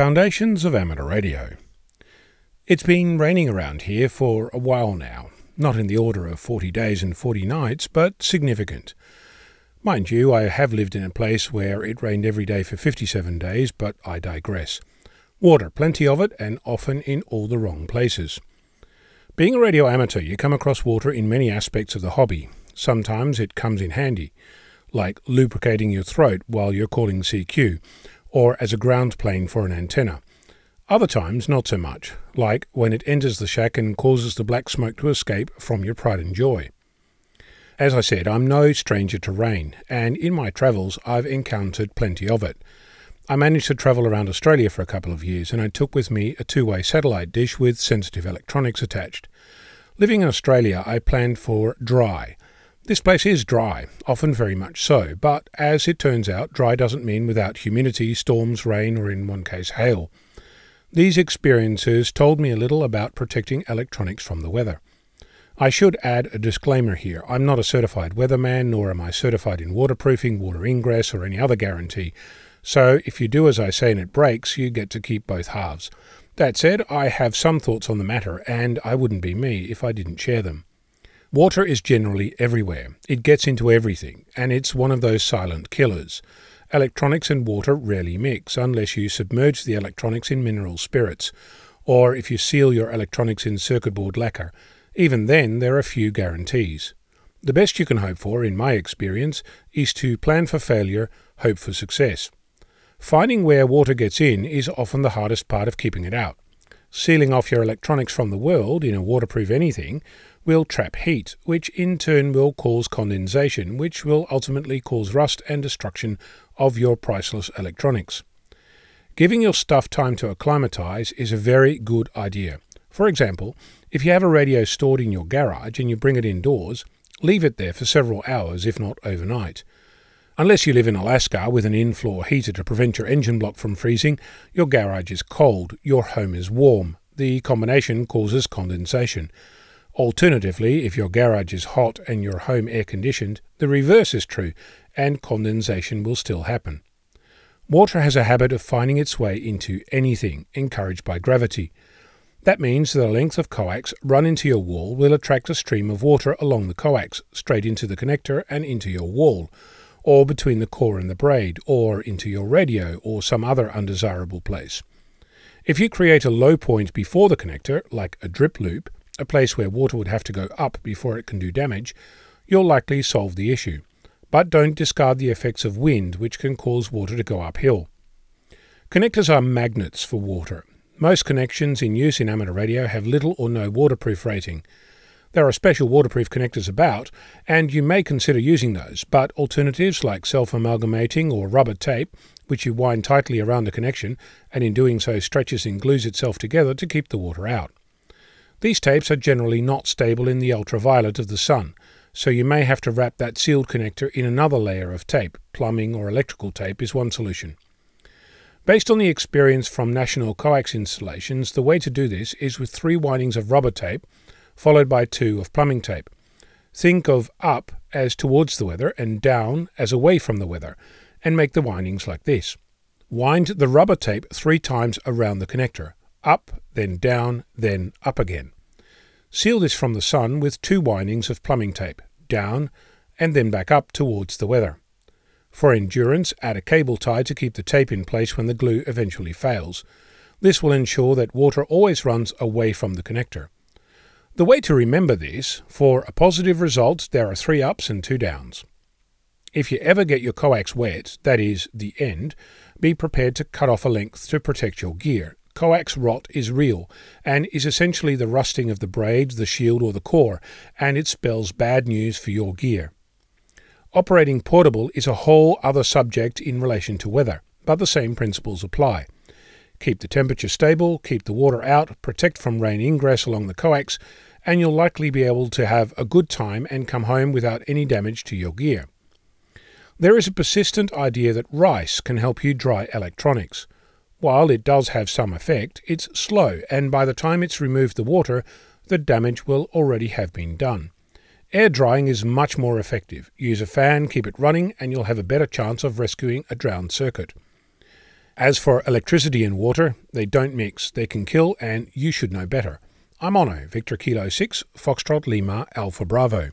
Foundations of Amateur Radio. It's been raining around here for a while now, not in the order of 40 days and 40 nights, but significant. Mind you, I have lived in a place where it rained every day for 57 days, but I digress. Water, plenty of it, and often in all the wrong places. Being a radio amateur, you come across water in many aspects of the hobby. Sometimes it comes in handy, like lubricating your throat while you're calling CQ, or as a ground plane for an antenna. Other times, not so much, like when it enters the shack and causes the black smoke to escape from your pride and joy. As I said, I'm no stranger to rain, and in my travels I've encountered plenty of it. I managed to travel around Australia for a couple of years, and I took with me a two-way satellite dish with sensitive electronics attached. Living in Australia, I planned for dry. This place is dry, often very much so, but as it turns out, dry doesn't mean without humidity, storms, rain, or in one case, hail. These experiences told me a little about protecting electronics from the weather. I should add a disclaimer here. I'm not a certified weatherman, nor am I certified in waterproofing, water ingress, or any other guarantee. So if you do as I say and it breaks, you get to keep both halves. That said, I have some thoughts on the matter, and I wouldn't be me if I didn't share them. Water is generally everywhere. It gets into everything, and it's one of those silent killers. Electronics and water rarely mix unless you submerge the electronics in mineral spirits, or if you seal your electronics in circuit board lacquer. Even then, there are few guarantees. The best you can hope for, in my experience, is to plan for failure, hope for success. Finding where water gets in is often the hardest part of keeping it out. Sealing off your electronics from the world in a waterproof anything will trap heat, which in turn will cause condensation, which will ultimately cause rust and destruction of your priceless electronics. Giving your stuff time to acclimatise is a very good idea. For example, if you have a radio stored in your garage and you bring it indoors, leave it there for several hours, if not overnight. Unless you live in Alaska with an in-floor heater to prevent your engine block from freezing, your garage is cold, your home is warm. The combination causes condensation. Alternatively, if your garage is hot and your home air-conditioned, the reverse is true, and condensation will still happen. Water has a habit of finding its way into anything, encouraged by gravity. That means that a length of coax run into your wall will attract a stream of water along the coax, straight into the connector and into your wall, or between the core and the braid, or into your radio, or some other undesirable place. If you create a low point before the connector, like a drip loop, a place where water would have to go up before it can do damage, you'll likely solve the issue. But don't discard the effects of wind, which can cause water to go uphill. Connectors are magnets for water. Most connections in use in amateur radio have little or no waterproof rating. There are special waterproof connectors about, and you may consider using those, but alternatives like self-amalgamating or rubber tape, which you wind tightly around the connection, and in doing so stretches and glues itself together to keep the water out. These tapes are generally not stable in the ultraviolet of the sun, so you may have to wrap that sealed connector in another layer of tape. Plumbing or electrical tape is one solution. Based on the experience from national coax installations, the way to do this is with 3 windings of rubber tape, followed by 2 of plumbing tape. Think of up as towards the weather and down as away from the weather, and make the windings like this. Wind the rubber tape 3 times around the connector, up, then down, then up again. Seal this from the sun with 2 windings of plumbing tape, down, and then back up towards the weather. For endurance, add a cable tie to keep the tape in place when the glue eventually fails. This will ensure that water always runs away from the connector. The way to remember this, for a positive result, there are 3 ups and 2 downs. If you ever get your coax wet, that is, the end, be prepared to cut off a length to protect your gear. Coax rot is real, and is essentially the rusting of the braid, the shield, or the core, and it spells bad news for your gear. Operating portable is a whole other subject in relation to weather, but the same principles apply. Keep the temperature stable, keep the water out, protect from rain ingress along the coax, and you'll likely be able to have a good time and come home without any damage to your gear. There is a persistent idea that rice can help you dry electronics. While it does have some effect, it's slow, and by the time it's removed the water, the damage will already have been done. Air drying is much more effective. Use a fan, keep it running, and you'll have a better chance of rescuing a drowned circuit. As for electricity and water, they don't mix. They can kill, and you should know better. I'm Ono, Victor Kilo 6, Foxtrot Lima Alpha Bravo.